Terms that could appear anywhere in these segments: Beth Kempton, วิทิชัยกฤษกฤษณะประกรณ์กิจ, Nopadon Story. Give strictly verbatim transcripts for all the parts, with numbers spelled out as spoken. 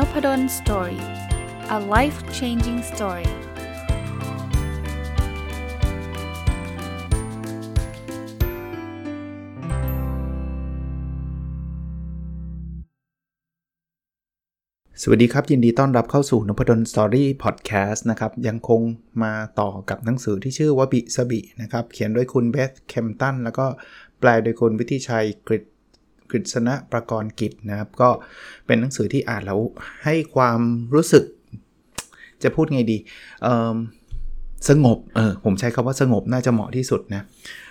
Nopadon Story. A life-changing story.สวัสดีครับยินดีต้อนรับเข้าสู่ Nopadon Story Podcast นะครับยังคงมาต่อกับหนังสือที่ชื่อวบิซบินะครับเขียนโดยคุณ Beth Kempton แล้วก็แปลโดยคุณวิทิชัยกฤษกฤษณะประกรณ์กิจนะครับก็เป็นหนังสือที่อ่านแล้วให้ความรู้สึกจะพูดไงดีเอ่อสงบเออผมใช้คำว่าสงบน่าจะเหมาะที่สุดนะ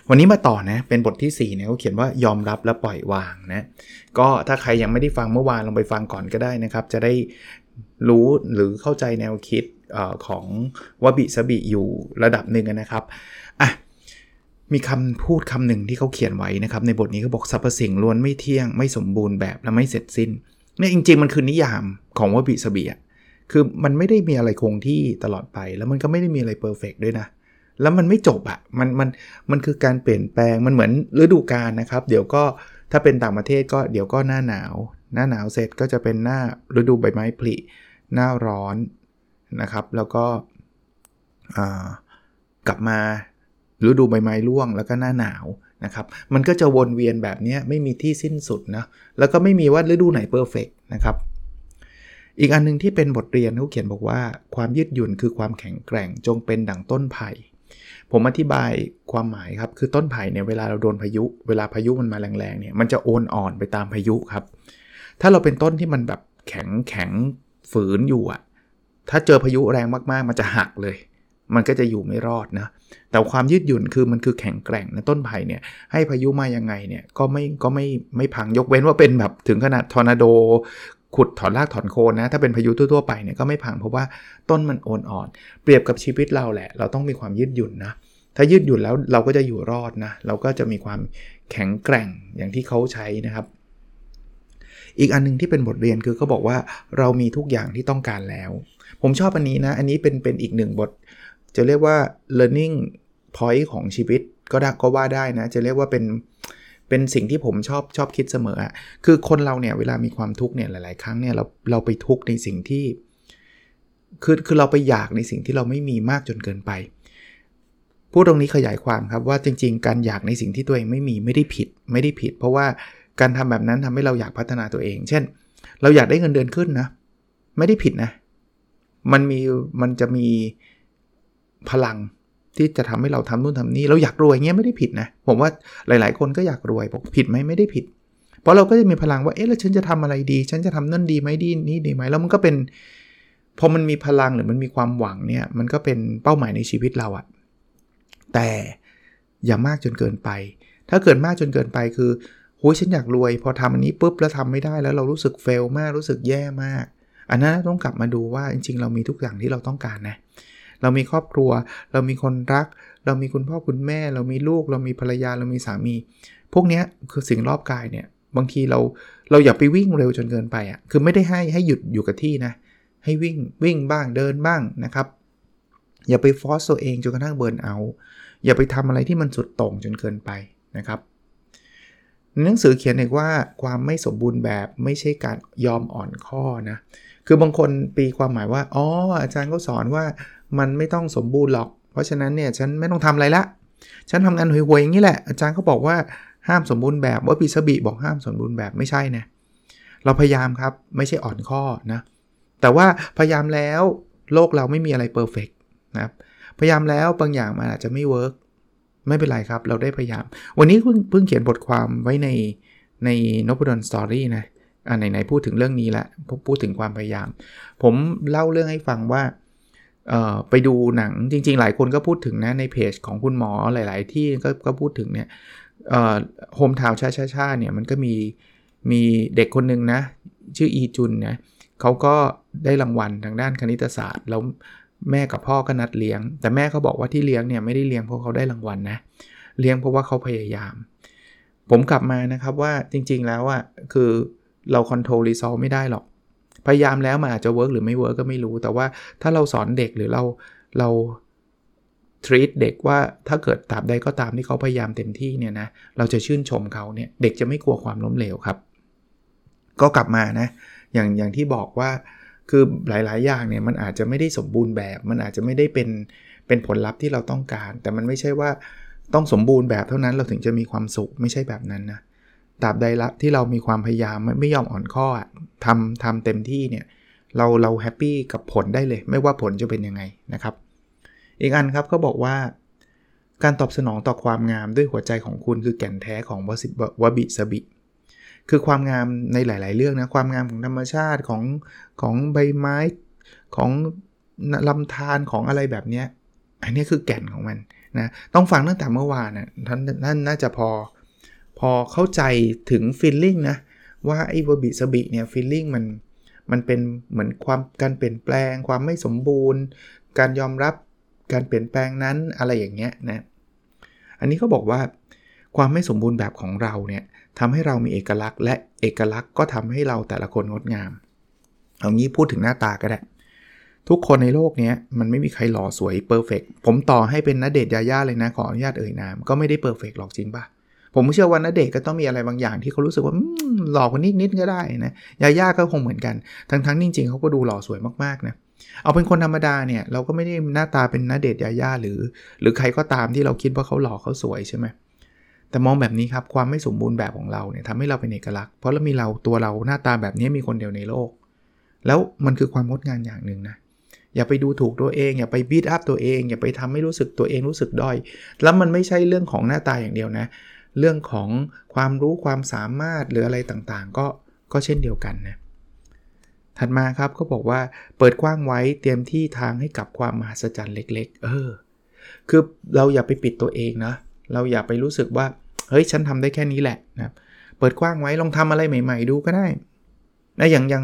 วันนี้มาต่อนะเป็นบทที่สี่เนี่ยเขาเขียนว่ายอมรับและปล่อยวางนะก็ถ้าใครยังไม่ได้ฟังเมื่อวานลองไปฟังก่อนก็ได้นะครับจะได้รู้หรือเข้าใจแนวคิดเอ่อของวบิซบิอยู่ระดับหนึ่งนะครับอ่ะมีคำพูดคำหนึ่งที่เขาเขียนไว้นะครับในบทนี้เขาบอกสรรพสิ่งล้วนไม่เที่ยงไม่สมบูรณ์แบบและไม่เสร็จสิ้นเนี่ยจริงๆมันคือนิยามของวบิซบิอ่ะคือมันไม่ได้มีอะไรคงที่ตลอดไปแล้วมันก็ไม่ได้มีอะไรเพอร์เฟคด้วยนะแล้วมันไม่จบอ่ะมันมันมันคือการเปลี่ยนแปลงมันเหมือนฤดูกาลนะครับเดี๋ยวก็ถ้าเป็นต่างประเทศก็เดี๋ยวก็หน้าหนาวหน้าหนาวเสร็จก็จะเป็นหน้าฤดูใบไม้ผลิหน้าร้อนนะครับแล้วก็อ่ากลับมาฤดูใบไม้ร่วงแล้วก็หน้าหนาวนะครับมันก็จะวนเวียนแบบนี้ไม่มีที่สิ้นสุดนะแล้วก็ไม่มีว่าฤดูไหนเพอร์เฟคนะครับอีกอันนึงที่เป็นบทเรียนเขาเขียนบอกว่าความยืดหยุ่นคือความแข็งแกร่งจงเป็นดั่งต้นไผ่ผมอธิบายความหมายครับคือต้นไผ่เนี่ยเวลาเราโดนพายุเวลาพายุมันมาแรงๆเนี่ยมันจะโอนอ่อนไปตามพายุครับถ้าเราเป็นต้นที่มันแบบแข็งแข็งฝืนอยู่อ่ะถ้าเจอพายุแรงมากๆมันจะหักเลยมันก็จะอยู่ไม่รอดนะแต่ความยืดหยุ่นคือมันคือแข็งแกร่งนะต้นไผ่เนี่ยให้พายุมายังไงเนี่ยก็ไม่ก็ไม่ไม่พังยกเว้นว่าเป็นแบบถึงขนาดทอร์นาโดขุดถอนรากถอนโคนนะถ้าเป็นพายุทั่วๆไปเนี่ยก็ไม่พังเพราะว่าต้นมันโอนอ่อนเปรียบกับชีวิตเราแหละเราต้องมีความยืดหยุ่นนะถ้ายืดหยุ่นแล้วเราก็จะอยู่รอดนะเราก็จะมีความแข็งแกร่งอย่างที่เขาใช้นะครับอีกอันนึงที่เป็นบทเรียนคือเขาบอกว่าเรามีทุกอย่างที่ต้องการแล้วผมชอบอันนี้นะอันนี้เป็นเป็นอีกหนึ่งบทจะเรียกว่า learning point ของชีวิตก็ได้ก็ว่าได้นะจะเรียกว่าเป็นเป็นสิ่งที่ผมชอบชอบคิดเสมออ่ะคือคนเราเนี่ยเวลามีความทุกข์เนี่ยหลายๆครั้งเนี่ยเราเราไปทุกข์ในสิ่งที่คือคือเราไปอยากในสิ่งที่เราไม่มีมากจนเกินไปพูดตรงนี้ขยายความครับว่าจริงๆการอยากในสิ่งที่ตัวเองไม่มีไม่ได้ผิดไม่ได้ผิดเพราะว่าการทำแบบนั้นทำให้เราอยากพัฒนาตัวเองเช่นเราอยากได้เงินเดือนขึ้นนะไม่ได้ผิดนะมันมีมันจะมีพลังที่จะทำให้เราทำนู่นทำนี่เราอยากรวยเงี้ยไม่ได้ผิดนะผมว่าหลายๆคนก็อยากรวยบอกผิดไหมไม่ได้ผิดเพราะเราก็จะมีพลังว่าเอ๊ะแล้วฉันจะทำอะไรดีฉันจะทำนั่นดีไหมดีนี้ดีไหมแล้วมันก็เป็นพอมันมีพลังหรือมันมีความหวังเนี่ยมันก็เป็นเป้าหมายในชีวิตเราอะแต่อย่ามากจนเกินไปถ้าเกิดมากจนเกินไปคือโหฉันอยากรวยพอทำอันนี้ปุ๊บแล้วทำไม่ได้แล้วเรารู้สึกเฟลมากรู้สึกแย่มากอันนั้นต้องกลับมาดูว่าจริงๆเรามีทุกอย่างที่เราต้องการนะเรามีครอบครัวเรามีคนรักเรามีคุณพ่อคุณแม่เรามีลูกเรามีภรรยาเรามีสามีพวกนี้คือสิ่งรอบกายเนี่ยบางทีเราเราอย่าไปวิ่งเร็วจนเกินไปอ่ะคือไม่ได้ให้ให้หยุดอยู่กับที่นะให้วิ่งวิ่งบ้างเดินบ้างนะครับอย่าไปฟอร์สตัวเองจนกระทั่งเบิร์นเอาท์อย่าไปทำอะไรที่มันสุดโต่งจนเกินไปนะครับหนังสือเขียนอีกว่าความไม่สมบูรณ์แบบไม่ใช่การยอมอ่อนข้อนะคือบางคนตีความหมายว่าอ๋ออาจารย์ก็สอนว่ามันไม่ต้องสมบูรณ์หรอกเพราะฉะนั้นเนี่ยฉันไม่ต้องทำอะไรละฉันทำงานห่วยๆอย่างนี้แหละอาจารย์เขาบอกว่าห้ามสมบูรณ์แบบว่าปิสบิบอกห้ามสมบูรณ์แบบไม่ใช่นะเราพยายามครับไม่ใช่อ่อนข้อนะแต่ว่าพยายามแล้วโลกเราไม่มีอะไรเพอร์เฟกต์นะพยายามแล้วบางอย่างมันอาจจะไม่เวิร์กไม่เป็นไรครับเราได้พยายามวันนี้เพิ่งเพิ่งเขียนบทความไว้ในใน Nopadon Story นะอ่ะไหนๆพูดถึงเรื่องนี้ละพูดถึงความพยายามผมเล่าเรื่องให้ฟังว่าไปดูหนังจริงๆหลายคนก็พูดถึงนะในเพจของคุณหมอหลายๆที่ก็ก็พูดถึงเนี่ยโฮมทาวน์ช้าๆๆเนี่ยมันก็มีมีเด็กคนนึงนะชื่ออีจุนนะเขาก็ได้รางวัลทางด้านคณิตศาสตร์แล้วแม่กับพ่อก็นัดเลี้ยงแต่แม่เขาบอกว่าที่เลี้ยงเนี่ยไม่ได้เลี้ยงเพราะเขาได้รางวัลนะเลี้ยงเพราะว่าเขาพยายามผมกลับมานะครับว่าจริงๆแล้วอ่ะคือเราคอนโทรลรีซอลไม่ได้หรอกพยายามแล้วมันอาจจะเวิร์กหรือไม่เวิร์กก็ไม่รู้แต่ว่าถ้าเราสอนเด็กหรือเราเรา treat เด็กว่าถ้าเกิดตามใดก็ตามที่เขาพยายามเต็มที่เนี่ยนะเราจะชื่นชมเขาเนี่ยเด็กจะไม่กลัวความล้มเหลวครับก็กลับมานะ อย่างอย่างที่บอกว่าคือหลายๆอย่างเนี่ยมันอาจจะไม่ได้สมบูรณ์แบบมันอาจจะไม่ได้เป็นเป็นผลลัพธ์ที่เราต้องการแต่มันไม่ใช่ว่าต้องสมบูรณ์แบบเท่านั้นเราถึงจะมีความสุขไม่ใช่แบบนั้นนะตราบใดละที่เรามีความพยายามไม่ยอมอ่อนข้อทำทำเต็มที่เนี่ยเราเราแฮปปี้กับผลได้เลยไม่ว่าผลจะเป็นยังไงนะครับอีกอันครับเขาบอกว่าการตอบสนองต่อความงามด้วยหัวใจของคุณคือแก่นแท้ของวบิสบิคือความงามในหลายๆเรื่องนะความงามของธรรมชาติของของใบไม้ของลำธารของอะไรแบบนี้อันนี้คือแก่นของมันนะต้องฟังตั้งแต่เมื่อวานนะท่านท่านน่าจะพอพอเข้าใจถึงฟีลลิ่งนะว่าไอ้วบิสบิเนี่ยฟีลลิ่งมันมันเป็นเหมือนความการเปลี่ยนแปลงความไม่สมบูรณ์การยอมรับการเปลี่ยนแปลงนั้นอะไรอย่างเงี้ยนะอันนี้เขาบอกว่าความไม่สมบูรณ์แบบของเราเนี่ยทำให้เรามีเอกลักษณ์และเอกลักษณ์ก็ทำให้เราแต่ละคนงดงามเอางี้พูดถึงหน้าตาก็ได้ทุกคนในโลกนี้มันไม่มีใครหล่อสวยเพอร์เฟกต์ผมต่อให้เป็นณเดชน์ยาย่าเลยนะขออนุญาตเอ่ยนามก็ไม่ได้เพอร์เฟกต์หรอกจริงป่ะผมเชื่อว่าณเดชน์ก็ต้องมีอะไรบางอย่างที่เขารู้สึกว่าหล่อกว่านิดนิดก็ได้นะยาย่าก็คงเหมือนกันทั้งทั้งจริงๆเขาก็ดูหล่อสวยมากๆนะเอาเป็นคนธรรมดาเนี่ยเราก็ไม่ได้หน้าตาเป็นณเดชน์ยาย่าหรือหรือใครก็ตามที่เราคิดว่าเขาหล่อเขาสวยใช่ไหมแต่มองแบบนี้ครับความไม่สมบูรณ์แบบของเราเนี่ยทำให้เราเป็นเอกลักษณ์เพราะเรามีเราตัวเราหน้าตาแบบนี้มีคนเดียวในโลกแล้วมันคือความงดงามอย่างหนึ่งนะอย่าไปดูถูกตัวเองอย่าไปบีทอัพตัวเองอย่าไปทำให้รู้สึกตัวเองรู้สึกด้อยแล้วมันไม่ใช่เรื่องของหน้าตาอย่างเดียวนะเรื่องของความรู้ความสามารถหรืออะไรต่างๆก็ก็เช่นเดียวกันนะถัดมาครับก็บอกว่าเปิดกว้างไว้เตรียมที่ทางให้กับความมหัศจรรย์เล็กๆเออคือเราอย่าไปปิดตัวเองนะเราอย่าไปรู้สึกว่าเฮ้ยฉันทำได้แค่นี้แหละนะเปิดกว้างไว้ลองทำอะไรใหม่ๆดูก็ได้นะอย่างอย่าง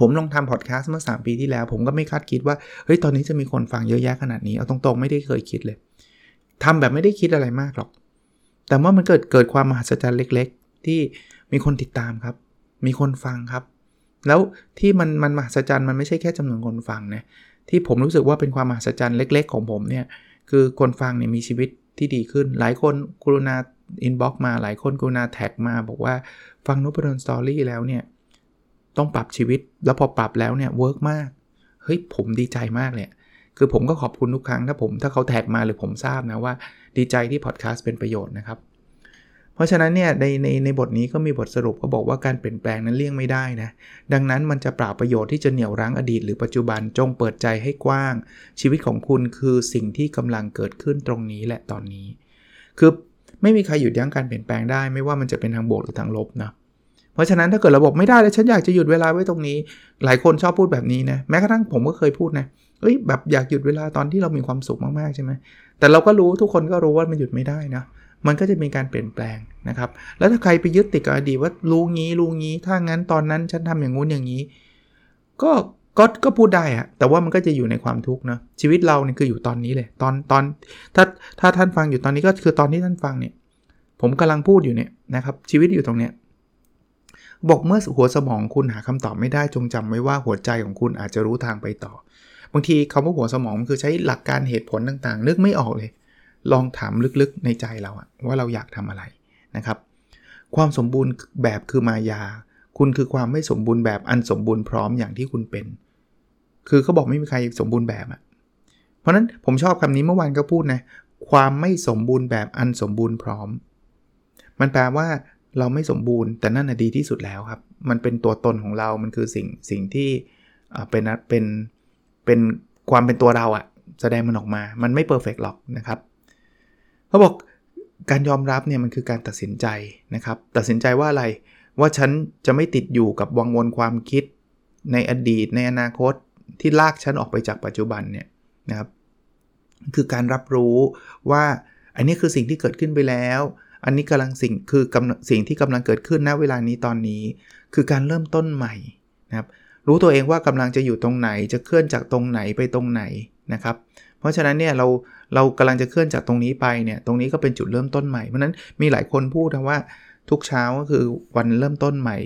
ผมลองทำพอดแคสต์เมื่อสามปีที่แล้วผมก็ไม่คาดคิดว่าเฮ้ยตอนนี้จะมีคนฟังเยอะแยะขนาดนี้เอาตรงๆไม่ได้เคยคิดเลยทำแบบไม่ได้คิดอะไรมากหรอกแต่ว่ามันเกิดเกิดความมหัศจรรย์เล็กๆที่มีคนติดตามครับมีคนฟังครับแล้วที่มันมันมหัศจรรย์มันไม่ใช่แค่จำนวนคนฟังนะที่ผมรู้สึกว่าเป็นความมหัศจรรย์เล็กๆของผมเนี่ยคือคนฟังเนี่ยมีชีวิตที่ดีขึ้นหลายคนกรุณาอินบ็อกซ์มาหลายคนกรุณาแท็กมาบอกว่าฟัง Nopadon Story แล้วเนี่ยต้องปรับชีวิตแล้วพอปรับแล้วเนี่ยเวิร์กมากเฮ้ยผมดีใจมากเลยคือผมก็ขอบคุณทุกครั้งถ้าผมถ้าเขาแท็กมาหรือผมทราบนะว่าดีใจที่พอดแคสต์เป็นประโยชน์นะครับเพราะฉะนั้นเนี่ยในในในบทนี้ก็มีบทสรุปก็บอกว่าการเปลี่ยนแปลงนั้นเลี่ยงไม่ได้นะดังนั้นมันจะเปล่าประโยชน์ที่จะเหนี่ยวรั้งอดีตหรือปัจจุบันจงเปิดใจให้กว้างชีวิตของคุณคือสิ่งที่กำลังเกิดขึ้นตรงนี้และตอนนี้คือไม่มีใครหยุดยั้งการเปลี่ยนแปลงได้ไม่ว่ามันจะเป็นทางบวกหรือทางลบนะเพราะฉะนั้นถ้าเกิดเราบอกไม่ได้แล้วฉันอยากจะหยุดเวลาไว้ตรงนี้หลายคนชอบพูดแบบนี้นะแม้กระทั่งผมก็เคยพูดนะเอ้ยแบบอยากหยุดเวลาตอนที่เรามีความสุขมากๆใช่ไหมแต่เราก็รู้ทุกคนก็รู้ว่ามันหยุดไม่ได้นะมันก็จะมีการเปลี่ยนแปลงนะครับแล้วถ้าใครไปยึดติดกับอดีตว่ารู้งี้รู้งี้ถ้างั้นตอนนั้นฉันทำอย่างงู้นอย่างนี้ก็ก็ก็พูดได้อะแต่ว่ามันก็จะอยู่ในความทุกข์นะชีวิตเราเนี่ยคืออยู่ตอนนี้เลยตอนตอนถ้าถ้าท่านฟังอยู่ตอนนี้ก็คือตอนที่ท่านฟังเนี่ยผมกำลังพูดอยู่เนี่ยนะครับชีวิตอยู่ตรงเนี้ยบอกเมื่อหัวสมองคุณหาคำตอบไม่ได้จงจำไว้ว่าหัวใจของคุณอาจจะรู้ทางไปต่อบางทีคำว่าหัวสมองคือใช้หลักการเหตุผลต่างๆนึกไม่ออกเลยลองถามลึกๆในใจเราอะว่าเราอยากทำอะไรนะครับความสมบูรณ์แบบคือมายาคุณคือความไม่สมบูรณ์แบบอันสมบูรณ์พร้อมอย่างที่คุณเป็นคือเขาบอกไม่มีใครสมบูรณ์แบบอะเพราะนั้นผมชอบคำนี้เมื่อวานก็พูดนะความไม่สมบูรณ์แบบอันสมบูรณ์พร้อมมันแปลว่าเราไม่สมบูรณ์แต่นั่นน่ะดีที่สุดแล้วครับมันเป็นตัวตนของเรามันคือสิ่งสิ่งที่เป็นเป็นเป็นความเป็นตัวเราอะแสดงมันออกมามันไม่เพอร์เฟคหรอกนะครับเขาบอกการยอมรับเนี่ยมันคือการตัดสินใจนะครับตัดสินใจว่าอะไรว่าฉันจะไม่ติดอยู่กับวังวนความคิดในอดีตในอนาคตที่ลากฉันออกไปจากปัจจุบันเนี่ยนะครับคือการรับรู้ว่าอันนี้คือสิ่งที่เกิดขึ้นไปแล้วอันนี้กำลังสิ่งคือกำลังสิ่งที่กำลังเกิดขึ้นณเวลานี้ตอนนี้คือการเริ่มต้นใหม่นะครับรู้ตัวเองว่ากำลังจะอยู่ตรงไหนจะเคลื่อนจากตรงไหนไปตรงไหนนะครับเพราะฉะนั้นเนี่ยเราเรากำลังจะเคลื่อนจากตรงนี้ไปเนี่ยตรงนี้ก็เป็นจุดเริ่มต้นใหม่เพราะนั้นมีหลายคนพูดนะว่าทุกเช้าก็คือวันเริ่มต้นใหม่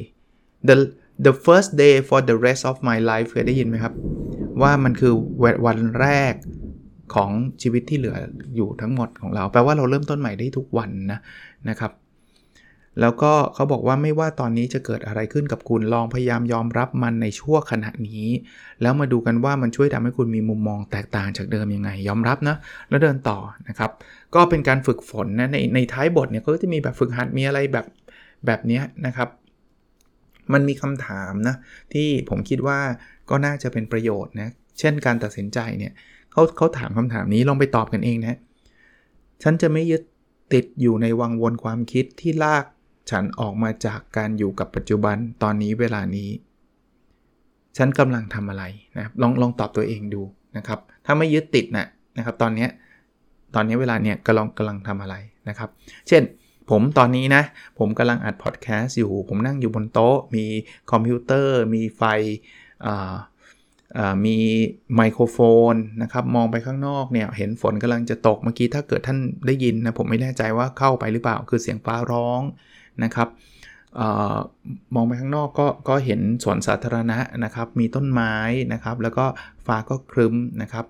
the the first day for the rest of my life เคยได้ยินไหมครับว่ามันคือวันแรกของชีวิตที่เหลืออยู่ทั้งหมดของเราแปลว่าเราเริ่มต้นใหม่ได้ทุกวันนะนะครับ แล้วก็เขาบอกว่าไม่ว่าตอนนี้จะเกิดอะไรขึ้นกับคุณลองพยายามยอมรับมันในชั่วขณะนี้แล้วมาดูกันว่ามันช่วยทำให้คุณมีมุมมองแตกต่างจากเดิมยังไงยอมรับนะแล้วเดินต่อนะครับก็เป็นการฝึกฝนนะในในท้ายบทเนี่ยก็จะมีแบบฝึกหัดมีอะไรแบบแบบนี้นะครับมันมีคำถามนะที่ผมคิดว่าก็น่าจะเป็นประโยชน์นะเช่นการตัดสินใจเนี่ยเขาเขาถามคำถามนี้ลองไปตอบกันเองนะฉันจะไม่ยึดติดอยู่ในวังวนความคิดที่ลากฉันออกมาจากการอยู่กับปัจจุบันตอนนี้เวลานี้ฉันกำลังทำอะไรนะลองลองตอบตัวเองดูนะครับถ้าไม่ยึดติดนะนะครับตอนนี้ตอนนี้เวลาเนี่ยกำลังกำลังทำอะไรนะครับเช่นผมตอนนี้นะผมกำลังอัดพอดแคสต์อยู่ผมนั่งอยู่บนโต๊ะมีคอมพิวเตอร์มีไฟมีไมโครโฟนนะครับมองไปข้างนอกเนี่ยเห็นฝนกำลังจะตกเมื่อกี้ถ้าเกิดท่านได้ยินนะผมไม่แน่ใจว่าเข้าไปหรือเปล่าคือเสียงฟ้าร้องนะครับเอ่อมองไปข้างนอกก็ก็เห็นสวนสาธารณะนะครับมีต้นไม้นะครับแล้วก็ฟ้าก็ครึ้มนะครับ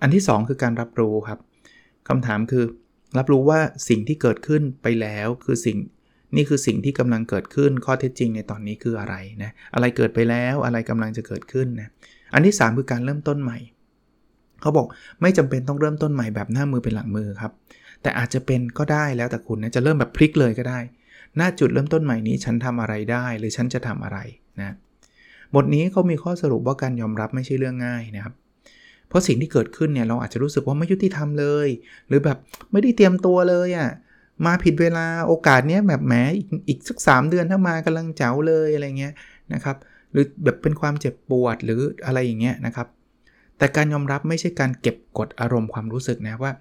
อันที่สองคือการรับรู้ครับคำถามคือรับรู้ว่าสิ่งที่เกิดขึ้นไปแล้วคือสิ่งนี่คือสิ่งที่กำลังเกิดขึ้นข้อเท็จจริงในตอนนี้คืออะไรนะอะไรเกิดไปแล้วอะไรกำลังจะเกิดขึ้นนะอันที่สามคือการเริ่มต้นใหม่เขาบอกไม่จำเป็นต้องเริ่มต้นใหม่แบบหน้ามือเป็นหลังมือครับแต่อาจจะเป็นก็ได้แล้วแต่คุณนะจะเริ่มแบบพลิกเลยก็ได้ณจุดเริ่มต้นใหม่นี้ฉันทำอะไรได้หรือฉันจะทำอะไรนะบทนี้เขามีข้อสรุปว่าการยอมรับไม่ใช่เรื่องง่ายนะครับเพราะสิ่งที่เกิดขึ้นเนี่ยเราอาจจะรู้สึกว่าไม่ยุติธรรมเลยหรือแบบไม่ได้เตรียมตัวเลยอ่ะมาผิดเวลาโอกาสเนี้ยแบบแหมอีกสักสามเดือนถ้ามากำลังเจ๋วเลยอะไรเงี้ยนะครับหรือแบบเป็นความเจ็บปวดหรืออะไรอย่างเงี้ยนะครับแต่การยอมรับไม่ใช่การเก็บกดอารมณ์ความรู้สึกนะว่า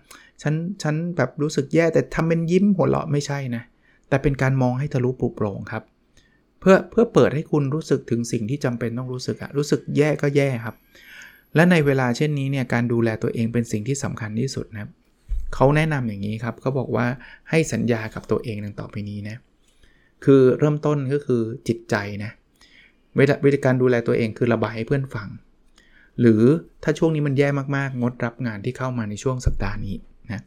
ฉันฉันแบบรู้สึกแย่แต่ทำเป็นยิ้มหัวเราะไม่ใช่นะแต่เป็นการมองให้ทะลุปลุกโปร่งครับเพื่อเพื่อเปิดให้คุณรู้สึกถึงสิ่งที่จำเป็นต้องรู้สึกอะรู้สึกแย่ก็แย่ครับและในเวลาเช่นนี้เนี่ยการดูแลตัวเองเป็นสิ่งที่สำคัญที่สุดนะครับเขาแนะนำอย่างนี้ครับเขาบอกว่าให้สัญญากับตัวเองดังต่อไปนี้นะคือเริ่มต้นก็คือจิตใจนะวิธีการดูแลตัวเองคือระบายให้เพื่อนฟังหรือถ้าช่วงนี้มันแย่มากๆงดรับงานที่เข้ามาในช่วงสัปดาห์นี้นะ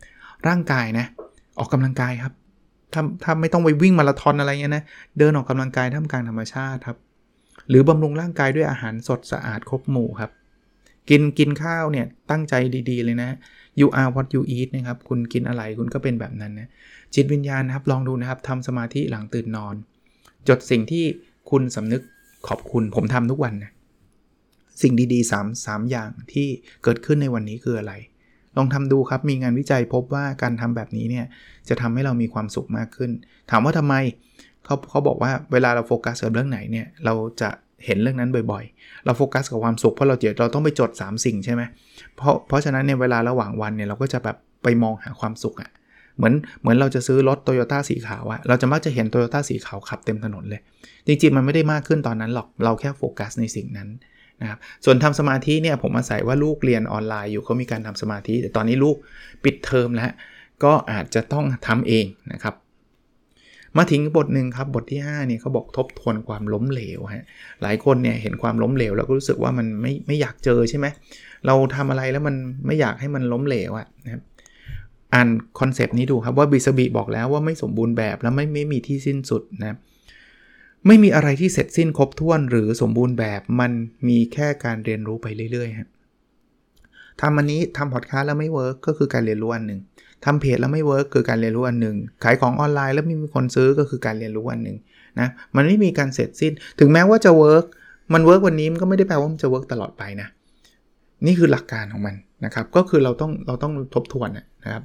ร่างกายนะออกกำลังกายครับถ้าถ้าไม่ต้องไปวิ่งมาราธอนอะไรเงี้ยนะเดินออกกำลังกายท่ามกลางธรรมชาติครับหรือบำรุงร่างกายด้วยอาหารสดสะอาดครบหมู่ครับกินกินข้าวเนี่ยตั้งใจดีๆเลยนะ you are what you eat นะครับคุณกินอะไรคุณก็เป็นแบบนั้นนะจิตวิญญาณนะครับลองดูนะครับทำสมาธิหลังตื่นนอนจดสิ่งที่คุณสำนึกขอบคุณผมทำทุกวันนะสิ่งดีๆ3 3อย่างที่เกิดขึ้นในวันนี้คืออะไรลองทำดูครับมีงานวิจัยพบว่าการทำแบบนี้เนี่ยจะทำให้เรามีความสุขมากขึ้นถามว่าทำไมเขาเขาบอกว่าเวลาเราโฟกัสกับเรื่องไหนเนี่ยเราจะเห็นเรื่องนั้นบ่อยๆเราโฟกัสกับความสุขเพราะเราเจอเราต้องไปจดสามสิ่งใช่ไหมเพราะเพราะฉะนั้นเนี่ยเวลาระหว่างวันเนี่ยเราก็จะแบบไปมองหาความสุขอ่ะเหมือนเหมือนเราจะซื้อรถ Toyota สีขาวอะเราจะมักจะเห็น Toyota สีขาวขับเต็มถนนเลยจริงๆมันไม่ได้มากขึ้นตอนนั้นหรอกเราแค่โฟกัสในสิ่งนั้นนะครับส่วนทำสมาธิเนี่ยผมอาศัยว่าลูกเรียนออนไลน์อยู่เขามีการทำสมาธิแต่ตอนนี้ลูกปิดเทอมแล้วก็อาจจะต้องทำเองนะครับมาถึงบทหนึ่งครับบทที่ห้าเนี่ยเขาบอกทบทวนความล้มเหลวฮะหลายคนเนี่ยเห็นความล้มเหลวแล้วก็รู้สึกว่ามันไม่ไม่อยากเจอใช่ไหมเราทำอะไรแล้วมันไม่อยากให้มันล้มเหลวอะนะครับอ่านคอนเซปต์นี้ดูครับว่าบิสบิบอกแล้วว่าไม่สมบูรณ์แบบและไม่ไม่มีที่สิ้นสุดนะไม่มีอะไรที่เสร็จสิ้นครบถ้วนหรือสมบูรณ์แบบมันมีแค่การเรียนรู้ไปเรื่อยๆครับทำอันนี้ทำพอดคาสต์แล้วไม่เวิร์กก็คือการเรียนรู้อันหนึ่งทำเพจแล้วไม่เวิร์กคือการเรียนรู้อันหนึ่งขายของออนไลน์แล้วไม่มีคนซื้อก็คือการเรียนรู้อันหนึ่งนะมันไม่มีการเสร็จสิ้นถึงแม้ว่าจะเวิร์กมันเวิร์กวันนี้มันก็ไม่ได้แปลว่ามันจะเวิร์กตลอดไปนะนี่คือหลักการของมันนะครับก็คือเราต้องเราต้องทบทวนนะครับ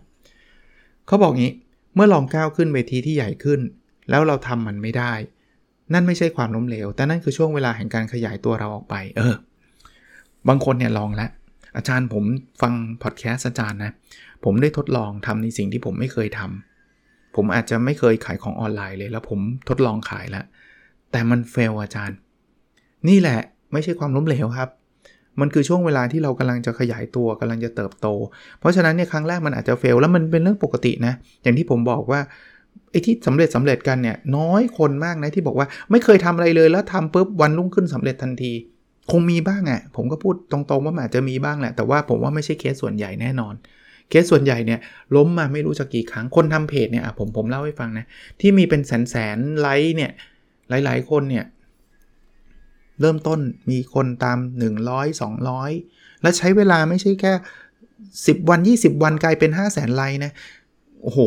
เขาบอกงี้เมื่อลองก้าวขึ้นเวทีที่ใหญ่ขึ้นแล้วเราทำมันไม่ได้นั่นไม่ใช่ความล้มเหลวแต่นั่นคือช่วงเวลาแห่งการขยายตัวเราออกไปเออบางคนเนี่ยลองแล้วอาจารย์ผมฟังพอดแคสต์อาจารย์นะผมได้ทดลองทำในสิ่งที่ผมไม่เคยทำผมอาจจะไม่เคยขายของออนไลน์เลยแล้วผมทดลองขายแล้วแต่มันเฟลอาจารย์นี่แหละไม่ใช่ความล้มเหลวครับมันคือช่วงเวลาที่เรากำลังจะขยายตัวกำลังจะเติบโตเพราะฉะนั้นเนี่ยครั้งแรกมันอาจจะเฟลแล้วมันเป็นเรื่องปกตินะอย่างที่ผมบอกว่าไอ้ที่สำเร็จสำเร็จกันเนี่ยน้อยคนมากนะที่บอกว่าไม่เคยทำอะไรเลยแล้วทำปุ๊บวันรุ่งขึ้นสำเร็จทันทีคงมีบ้างอ่ะผมก็พูดตรงๆว่าอาจจะมีบ้างแหละแต่ว่าผมว่าไม่ใช่เคสส่วนใหญ่แน่นอน เคสส่วนใหญ่เนี่ยล้มมาไม่รู้จะกี่ครั้งคนทำเพจเนี่ยผมผมเล่าให้ฟังนะที่มีเป็นแสนแสนไลค์เนี่ยหลายๆคนเนี่ยเริ่มต้นมีคนตามหนึ่งร้อย สองร้อยและใช้เวลาไม่ใช่แค่สิบวัน ยี่สิบวันกลายเป็น ห้าแสน ไลค์นะโอ้โห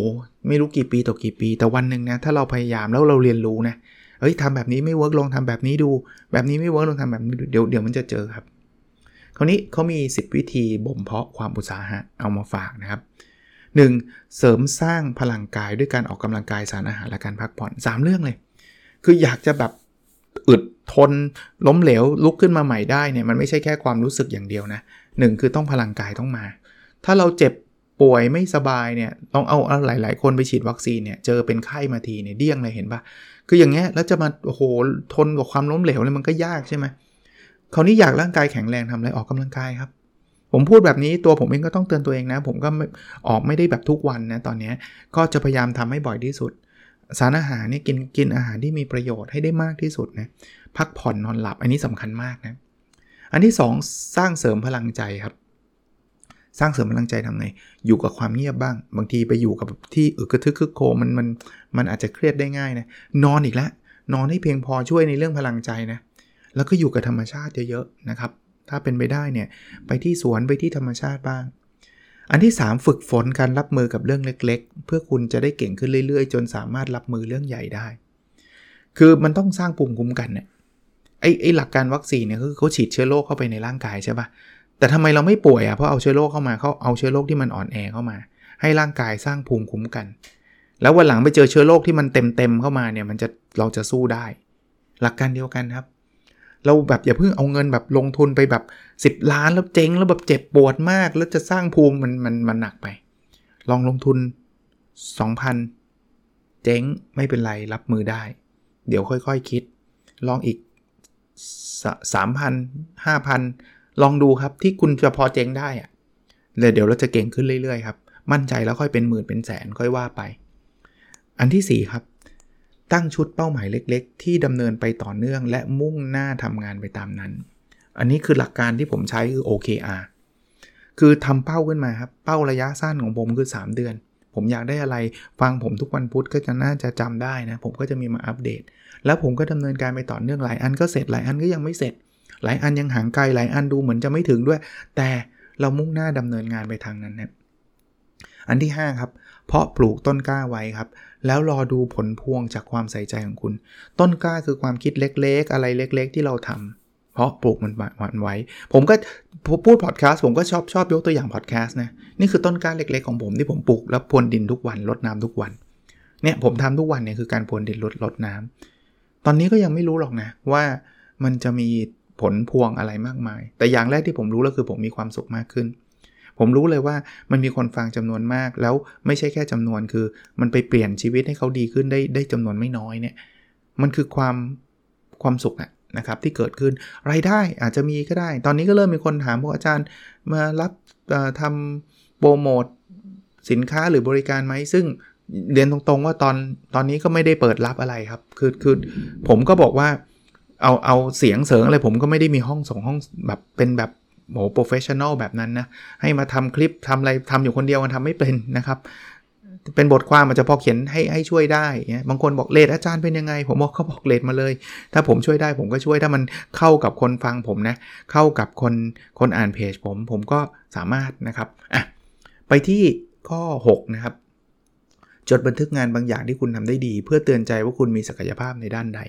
ไม่รู้กี่ปีต่อกี่ปีแต่วันนึงนะถ้าเราพยายามแล้วเราเรียนรู้นะเอ้ยทำแบบนี้ไม่เวิร์คลองทำแบบนี้ดูแบบนี้ไม่เวิร์คลองทำแบบนี้เดี๋ยวเดี๋ยวมันจะเจอครับคราวนี้เขามีสิบวิธีบ่มเพาะความอุตสาหะเอามาฝากนะครับหนึ่งเสริมสร้างพลังกายด้วยการออกกำลังกายสารอาหารและการพักผ่อนสามเรื่องเลยคืออยากจะแบบอึดทนล้มเหลวลุกขึ้นมาใหม่ได้เนี่ยมันไม่ใช่แค่ความรู้สึกอย่างเดียวนะหนึ่งคือต้องพลังกายต้องมาถ้าเราเจ็บป่วยไม่สบายเนี่ยต้องเอาหลายๆคนไปฉีดวัคซีนเนี่ยเจอเป็นไข้มาทีเนี่ยเดี้ยงเลยเห็นปะคืออย่างเงี้ยแล้วจะมาโอ้โหทนกับความล้มเหลวเลยมันก็ยากใช่มั้ยคราวนี้อยากร่างกายแข็งแรงทำอะไรออกกำลังกายครับผมพูดแบบนี้ตัวผมเองก็ต้องเตือนตัวเองนะผมก็ออกไม่ได้แบบทุกวันนะตอนนี้ก็จะพยายามทำให้บ่อยที่สุดสารอาหารนี่กินกินอาหารที่มีประโยชน์ให้ได้มากที่สุดนะพักผ่อนนอนหลับอันนี้สำคัญมากนะอันที่สองสร้างเสริมพลังใจครับสร้างเสริมพลังใจทำไงอยู่กับความเงียบบ้างบางทีไปอยู่กับที่อึกกระทึกคึกโครมมันมันมันอาจจะเครียดได้ง่ายนะนอนอีกแล้วนอนให้เพียงพอช่วยในเรื่องพลังใจนะแล้วก็อยู่กับธรรมชาติเยอะๆนะครับถ้าเป็นไปได้เนี่ยไปที่สวนไปที่ธรรมชาติบ้างอันที่สามฝึกฝนการรับมือกับเรื่องเล็กๆเพื่อคุณจะได้เก่งขึ้นเรื่อยๆจนสามารถรับมือเรื่องใหญ่ได้คือมันต้องสร้างภูมิคุ้มกันเนี่ยไอ้ไอ้หลักการวัคซีนเนี่ยคือเขาฉีดเชื้อโรคเข้าไปในร่างกายใช่ป่ะแต่ทำไมเราไม่ป่วยอ่ะเพราะเอาเชื้อโรคเข้ามาเขาเอาเชื้อโรคที่มันอ่อนแอเข้ามาให้ร่างกายสร้างภูมิคุ้มกันแล้ววันหลังไปเจอเชื้อโรคที่มันเต็มๆเข้ามาเนี่ยมันจะเราจะสู้ได้หลักการเดียวกันครับเราแบบอย่าเพิ่งเอาเงินแบบลงทุนไปแบบสิบล้านแล้วเจ๊งแล้วแบบเจ็บปวดมากแล้วจะสร้างภูมิมันมันมันหนักไปลองลงทุน สองพัน เจ๊งไม่เป็นไรรับมือได้เดี๋ยวค่อยๆ ค, คิดลองอีก สามพัน ห้าพัน ลองดูครับที่คุณจะพอเจ๊งได้อะแล้วเดี๋ยวเราจะเก่งขึ้นเรื่อยๆครับมั่นใจแล้วค่อยเป็นหมื่นเป็นแสนค่อยว่าไปอันที่สี่ครับตั้งชุดเป้าหมายเล็กๆที่ดำเนินไปต่อเนื่องและมุ่งหน้าทำงานไปตามนั้นอันนี้คือหลักการที่ผมใช้คือ โอ เค อาร์ คือทำเป้าขึ้นมาครับเป้าระยะสั้นของผมคือสามเดือนผมอยากได้อะไรฟังผมทุกวันพุธก็จะน่าจะจำได้นะผมก็จะมีมาอัปเดตแล้วผมก็ดำเนินการไปต่อเนื่องหลายอันก็เสร็จหลายอันก็ยังไม่เสร็จหลายอันยังห่างไกลหลายอันดูเหมือนจะไม่ถึงด้วยแต่เรามุ่งหน้าดำเนินงานไปทางนั้นนะอันที่ห้าครับเพาะปลูกต้นกล้าไว้ครับแล้วรอดูผลพวงจากความใส่ใจของคุณต้นกล้าคือความคิดเล็กๆอะไรเล็กๆที่เราทำเพาะปลูกมันไว้ผมก็พูดพอดแคสต์ผมก็ชอบชอบยกตัวอย่างพอดแคสต์นะนี่คือต้นกล้าเล็กๆของผมที่ผมปลูกแล้วพรวนดินทุกวันรดน้ำทุกวันเนี่ยผมทำทุกวันเนี่ยคือการพรวนดินรดรดน้ำตอนนี้ก็ยังไม่รู้หรอกนะว่ามันจะมีผลพวงอะไรมากมายแต่อย่างแรกที่ผมรู้แล้วคือผมมีความสุขมากขึ้นผมรู้เลยว่ามันมีคนฟังจำนวนมากแล้วไม่ใช่แค่จำนวนคือมันไปเปลี่ยนชีวิตให้เขาดีขึ้นได้ได้จำนวนไม่น้อยเนี่ยมันคือความความสุขอะนะครับที่เกิดขึ้นรายได้อาจจะมีก็ได้ตอนนี้ก็เริ่มมีคนถามพวกอาจารย์มารับทำโปรโมทสินค้าหรือบริการไหมซึ่งเรียนตรงๆว่าตอนตอนนี้ก็ไม่ได้เปิดรับอะไรครับคือคือผมก็บอกว่าเอาเอาเสียงเสริงอะไรผมก็ไม่ได้มีห้องส่งห้องแบบเป็นแบบโหโปรเฟสชั่นอลแบบนั้นนะให้มาทำคลิปทำอะไรทำอยู่คนเดียวมันทำไม่เป็นนะครับเป็นบทความอาจจะพอเขียนให้ให้ช่วยได้เงี้ยบางคนบอกเรทอาจารย์เป็นยังไงผมบอกเขาบอกเรทมาเลยถ้าผมช่วยได้ผมก็ช่วยถ้ามันเข้ากับคนฟังผมนะเข้ากับคนคนอ่านเพจผมผมก็สามารถนะครับอ่ะไปที่ข้อหกนะครับจดบันทึกงานบางอย่างที่คุณทำได้ดีเพื่อเตือนใจว่าคุณมีศักยภาพในด้านใด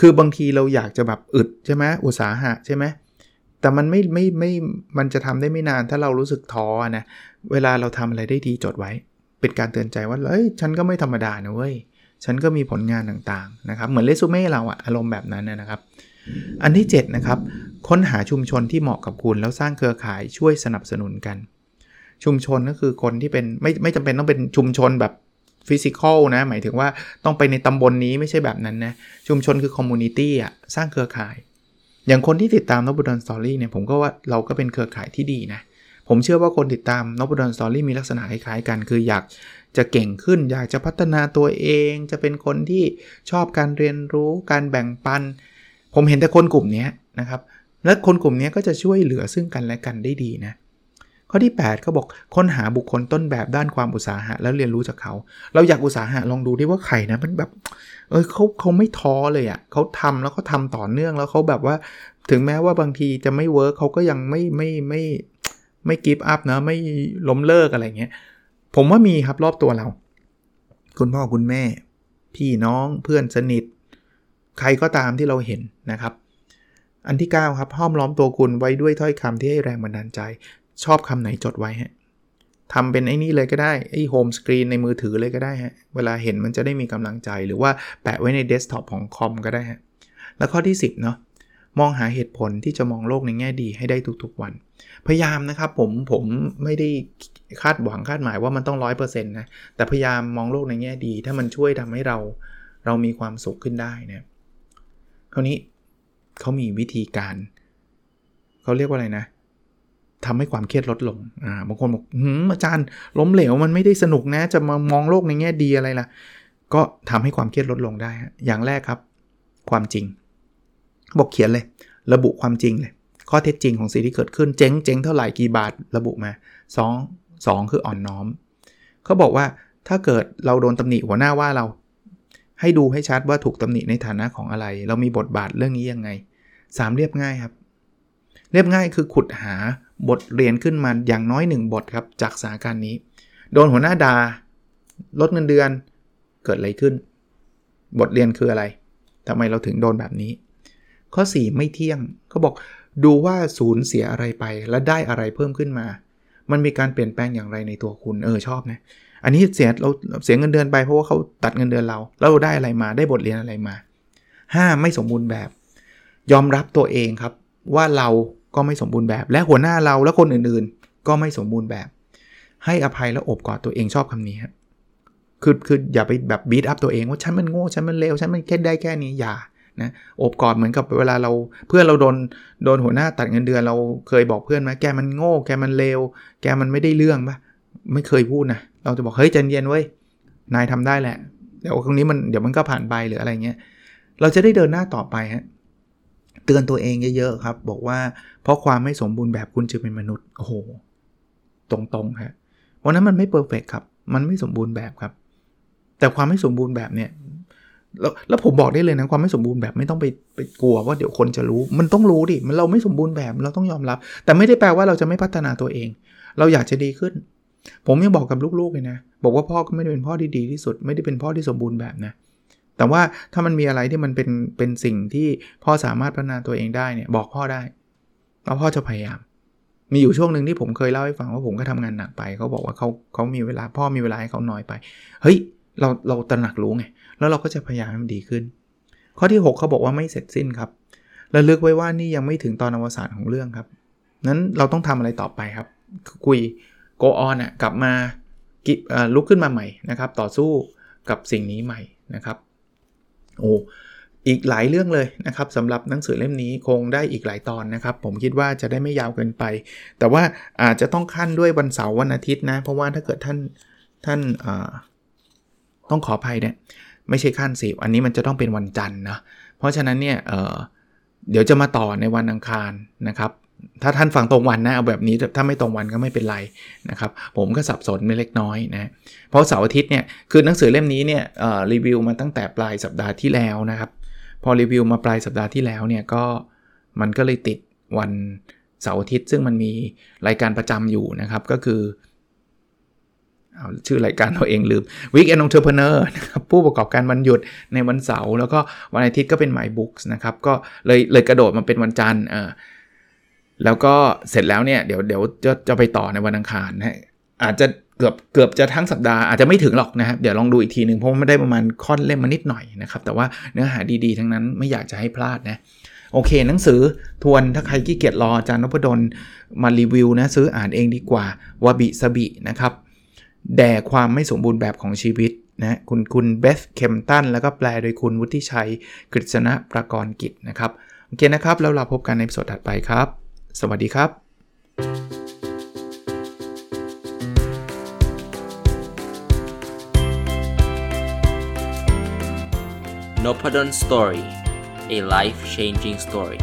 คือบางทีเราอยากจะแบบอึดใช่ไหมอุตสาหะใช่ไหมแต่มันไม่ไม่ไม่มันจะทำได้ไม่นานถ้าเรารู้สึกท้อนะเวลาเราทำอะไรได้ดีจดไว้เป็นการเตือนใจว่าเอ้ยฉันก็ไม่ธรรมดานะเว้ยฉันก็มีผลงานต่างๆนะครับเหมือนเรซูเม่เราอะอารมณ์แบบนั้นนะครับอันที่เจ็ดนะครับค้นหาชุมชนที่เหมาะกับคุณแล้วสร้างเครือข่ายช่วยสนับสนุนกันชุมชนก็คือคนที่เป็นไม่ไม่จำเป็นต้องเป็นชุมชนแบบฟิสิกอลนะหมายถึงว่าต้องไปในตำบล นี้ไม่ใช่แบบนั้นนะชุมชนคือคอมมูนิตี้อะสร้างเครือข่ายอย่างคนที่ติดตาม Nopadon Story เนี่ยผมก็ว่าเราก็เป็นเครือข่ายที่ดีนะผมเชื่อว่าคนติดตาม Nopadon Story มีลักษณะคล้ายๆกันคืออยากจะเก่งขึ้นอยากจะพัฒนาตัวเองจะเป็นคนที่ชอบการเรียนรู้การแบ่งปันผมเห็นแต่คนกลุ่มนี้นะครับและคนกลุ่มนี้ก็จะช่วยเหลือซึ่งกันและกันได้ดีนะ ข้อที่แปดเขาบอกค้นหาบุคคลต้นแบบด้านความอุตสาหะแล้วเรียนรู้จากเขาเราอยากอุตสาหะลองดูดิว่าใครนะมันแบบเออเขาเขาไม่ท้อเลยอ่ะเขาทำแล้วเขาทำต่อเนื่องแล้วเขาแบบว่าถึงแม้ว่าบางทีจะไม่เวิร์คเขาก็ยังไม่ไม่ไม่ไม่กิฟต์อัพนะไม่ล้มเลิกอะไรเงี้ยผมว่ามีครับรอบตัวเราคุณพ่อคุณแม่พี่น้องเพื่อนสนิทใครก็ตามที่เราเห็นนะครับอันที่เก้าครับห้อมล้อมตัวคุณไว้ด้วยถ้อยคำที่ให้แรงบันดาลใจชอบคำไหนจดไว้ฮะทำเป็นไอ้นี่เลยก็ได้ไอ้โฮมสกรีนในมือถือเลยก็ได้ฮะเวลาเห็นมันจะได้มีกำลังใจหรือว่าแปะไว้ในเดสก์ท็อปของคอมก็ได้ฮะแล้วข้อที่สิบเนาะมองหาเหตุผลที่จะมองโลกในแง่ดีให้ได้ทุกๆวันพยายามนะครับผมผมไม่ได้คาดหวังคาดหมายว่ามันต้อง ร้อยเปอร์เซ็นต์ นะแต่พยายามมองโลกในแง่ดีถ้ามันช่วยทำให้เราเรามีความสุขขึ้นได้นะคราวนี้เขามีวิธีการเขาเรียกว่าอะไรนะทำให้ความเครียดลดลงอ่าบางคนบอกหืมอาจารย์ล้มเหลวมันไม่ได้สนุกนะจะมามองโลกในแง่ดีอะไรล่ะก็ทำให้ความเครียดลดลงได้อย่างแรกครับความจริงบอกเขียนเลยระบุความจริงเลยข้อเท็จจริงของสิ่งที่เกิดขึ้นเจ๊งเจ๊งเท่าไหร่กี่บาทระบุมาสอง สองคืออ่อนน้อมเขาบอกว่าถ้าเกิดเราโดนตำหนิหัวหน้าว่าเราให้ดูให้ชัดว่าถูกตำหนิในฐานะของอะไรเรามีบทบาทเรื่องนี้ยังไงสามเรียบง่ายครับเรียบง่ายคือขุดหาบทเรียนขึ้นมาอย่างน้อยหนึ่งบทครับจากสถานการณ์นี้โดนหัวหน้าด่าลดเงินเดือนเกิดอะไรขึ้นบทเรียนคืออะไรทำไมเราถึงโดนแบบนี้ข้อสี่ไม่เที่ยงเขาบอกดูว่าสูญเสียอะไรไปและได้อะไรเพิ่มขึ้นมามันมีการเปลี่ยนแปลงอย่างไรในตัวคุณเออชอบนะอันนี้เสียเราเสียเงินเดือนไปเพราะว่าเขาตัดเงินเดือนเราแล้วเราได้อะไรมาได้บทเรียนอะไรมาห้าไม่สมบูรณ์แบบยอมรับตัวเองครับว่าเราก็ไม่สมบูรณ์แบบและหัวหน้าเราและคนอื่นๆก็ไม่สมบูรณ์แบบให้อภัยและโอบกอดตัวเองชอบคำนี้ครับคือคืออย่าไปแบบบีทอัพตัวเองว่าฉันมันโง่ฉันมันเลวฉันมันแค่ได้แค่นี้อย่านะโอบกอดเหมือนกับเวลาเราเพื่อนเราโดนโดนหัวหน้าตัดเงินเดือนเราเคยบอกเพื่อนไหมแกมันโง่แกมันเลวแกมันไม่ได้เรื่องปะไม่เคยพูดนะเราจะบอกเฮ้ยใจเย็นเว้ยนายทำได้แหละเดี๋ยวตรงนี้มันเดี๋ยวมันก็ผ่านไปหรืออะไรเงี้ยเราจะได้เดินหน้าต่อไปฮะเตือนตัวเองเยอะๆครับบอกว่าเพราะความไม่สมบูรณ์แบบคุณจึงเป็นมนุษย์โอ้โหตรงๆฮะเพราะนั้นมันไม่เพอร์เฟคครับมันไม่สมบูรณ์แบบครับแต่ความไม่สมบูรณ์แบบเนี่ยแล้วแล้วผมบอกได้เลยนะความไม่สมบูรณ์แบบไม่ต้องไปไปกลัวว่าเดี๋ยวคนจะรู้มันต้องรู้ดิมันเราไม่สมบูรณ์แบบเราต้องยอมรับแต่ไม่ได้แปลว่าเราจะไม่พัฒนาตัวเองเราอยากจะดีขึ้นผมยังบอกกับลูกๆเลยนะบอกว่าพ่อก็ไม่ได้เป็นพ่อที่ดีที่สุดไม่ได้เป็นพ่อที่สมบูรณ์แบบนะแต่ว่าถ้ามันมีอะไรที่มันเป็นเป็นสิ่งที่พ่อสามารถพัฒนาตัวเองได้เนี่ยบอกพ่อได้แล้วพ่อจะพยายามมีอยู่ช่วงนึงที่ผมเคยเล่าให้ฟังว่าผมก็ทำงานหนักไปเขาบอกว่าเขาเขามีเวลาพ่อมีเวลาให้เขาน้อยไปเฮ้ยเราเราตระหนักรู้ไงแล้วเราก็จะพยายามให้มันดีขึ้นข้อที่หกเขาบอกว่าไม่เสร็จสิ้นครับระลึกไว้ว่านี่ยังไม่ถึงตอนอวสานของเรื่องครับนั้นเราต้องทำอะไรต่อไปครับคุย go on อ่ะกลับมาลุกขึ้นมาใหม่นะครับต่อสู้กับสิ่งนี้ใหม่นะครับโอ้อีกหลายเรื่องเลยนะครับสำหรับหนังสือเล่มนี้คงได้อีกหลายตอนนะครับผมคิดว่าจะได้ไม่ยาวเกินไปแต่ว่าอาจจะต้องคั่นด้วยวันเสาร์วันอาทิตย์นะเพราะว่าถ้าเกิดท่านท่านต้องขออภัยเนี่ยไม่ใช่ขั้นสิบอันนี้มันจะต้องเป็นวันจันทร์นะเพราะฉะนั้นเนี่ย เอ่อ เดี๋ยวจะมาต่อในวันอังคารนะครับถ้าท่านฟังตรงวันนะเอาแบบนี้ถ้าไม่ตรงวันก็ไม่เป็นไรนะครับผมก็สับสนไม่เล็กน้อยนะเพราะเสาร์อาทิตย์เนี่ยคือหนังสือเล่มนี้เนี่ยรีวิวมาตั้งแต่ปลายสัปดาห์ที่แล้วนะครับพอรีวิวมาปลายสัปดาห์ที่แล้วเนี่ยก็มันก็เลยติดวันเสาร์อาทิตย์ซึ่งมันมีรายการประจำอยู่นะครับก็คือเอาชื่อรายการเราเองลืม Weekend Entrepreneur นะครับผู้ประกอบการวันหยุดในวันเสาร์แล้วก็วันอาทิตย์ก็เป็น My Books นะครับก็เลยเลยกระโดดมาเป็นวันจันทร์เออแล้วก็เสร็จแล้วเนี่ยเดี๋ยวเดี๋ยวจะจะไปต่อในวันอังคารนะอาจจะเกือบเกือบจะทั้งสัปดาห์อาจจะไม่ถึงหรอกนะครับเดี๋ยวลองดูอีกทีนึงเพราะมันได้ประมาณค่อนเล่มมานิดหน่อยนะครับแต่ว่าเนื้อหาดีๆทั้งนั้นไม่อยากจะให้พลาดนะโอเคหนังสือทวนถ้าใครขี้เกียจรออาจารย์นพดลมารีวิวนะซื้ออ่านเองดีกว่าวาบิซาบินะครับแด่ความไม่สมบูรณ์แบบของชีวิตนะคุณคุณBeth Kemptonแล้วก็แปลโดยคุณวุฒิชัยกฤษณประกรณ์กิจนะครับโอเคนะครับแล้วเราพบกันในตอนถัดไปครับสวัสดีครับ Nopadon Story a life changing story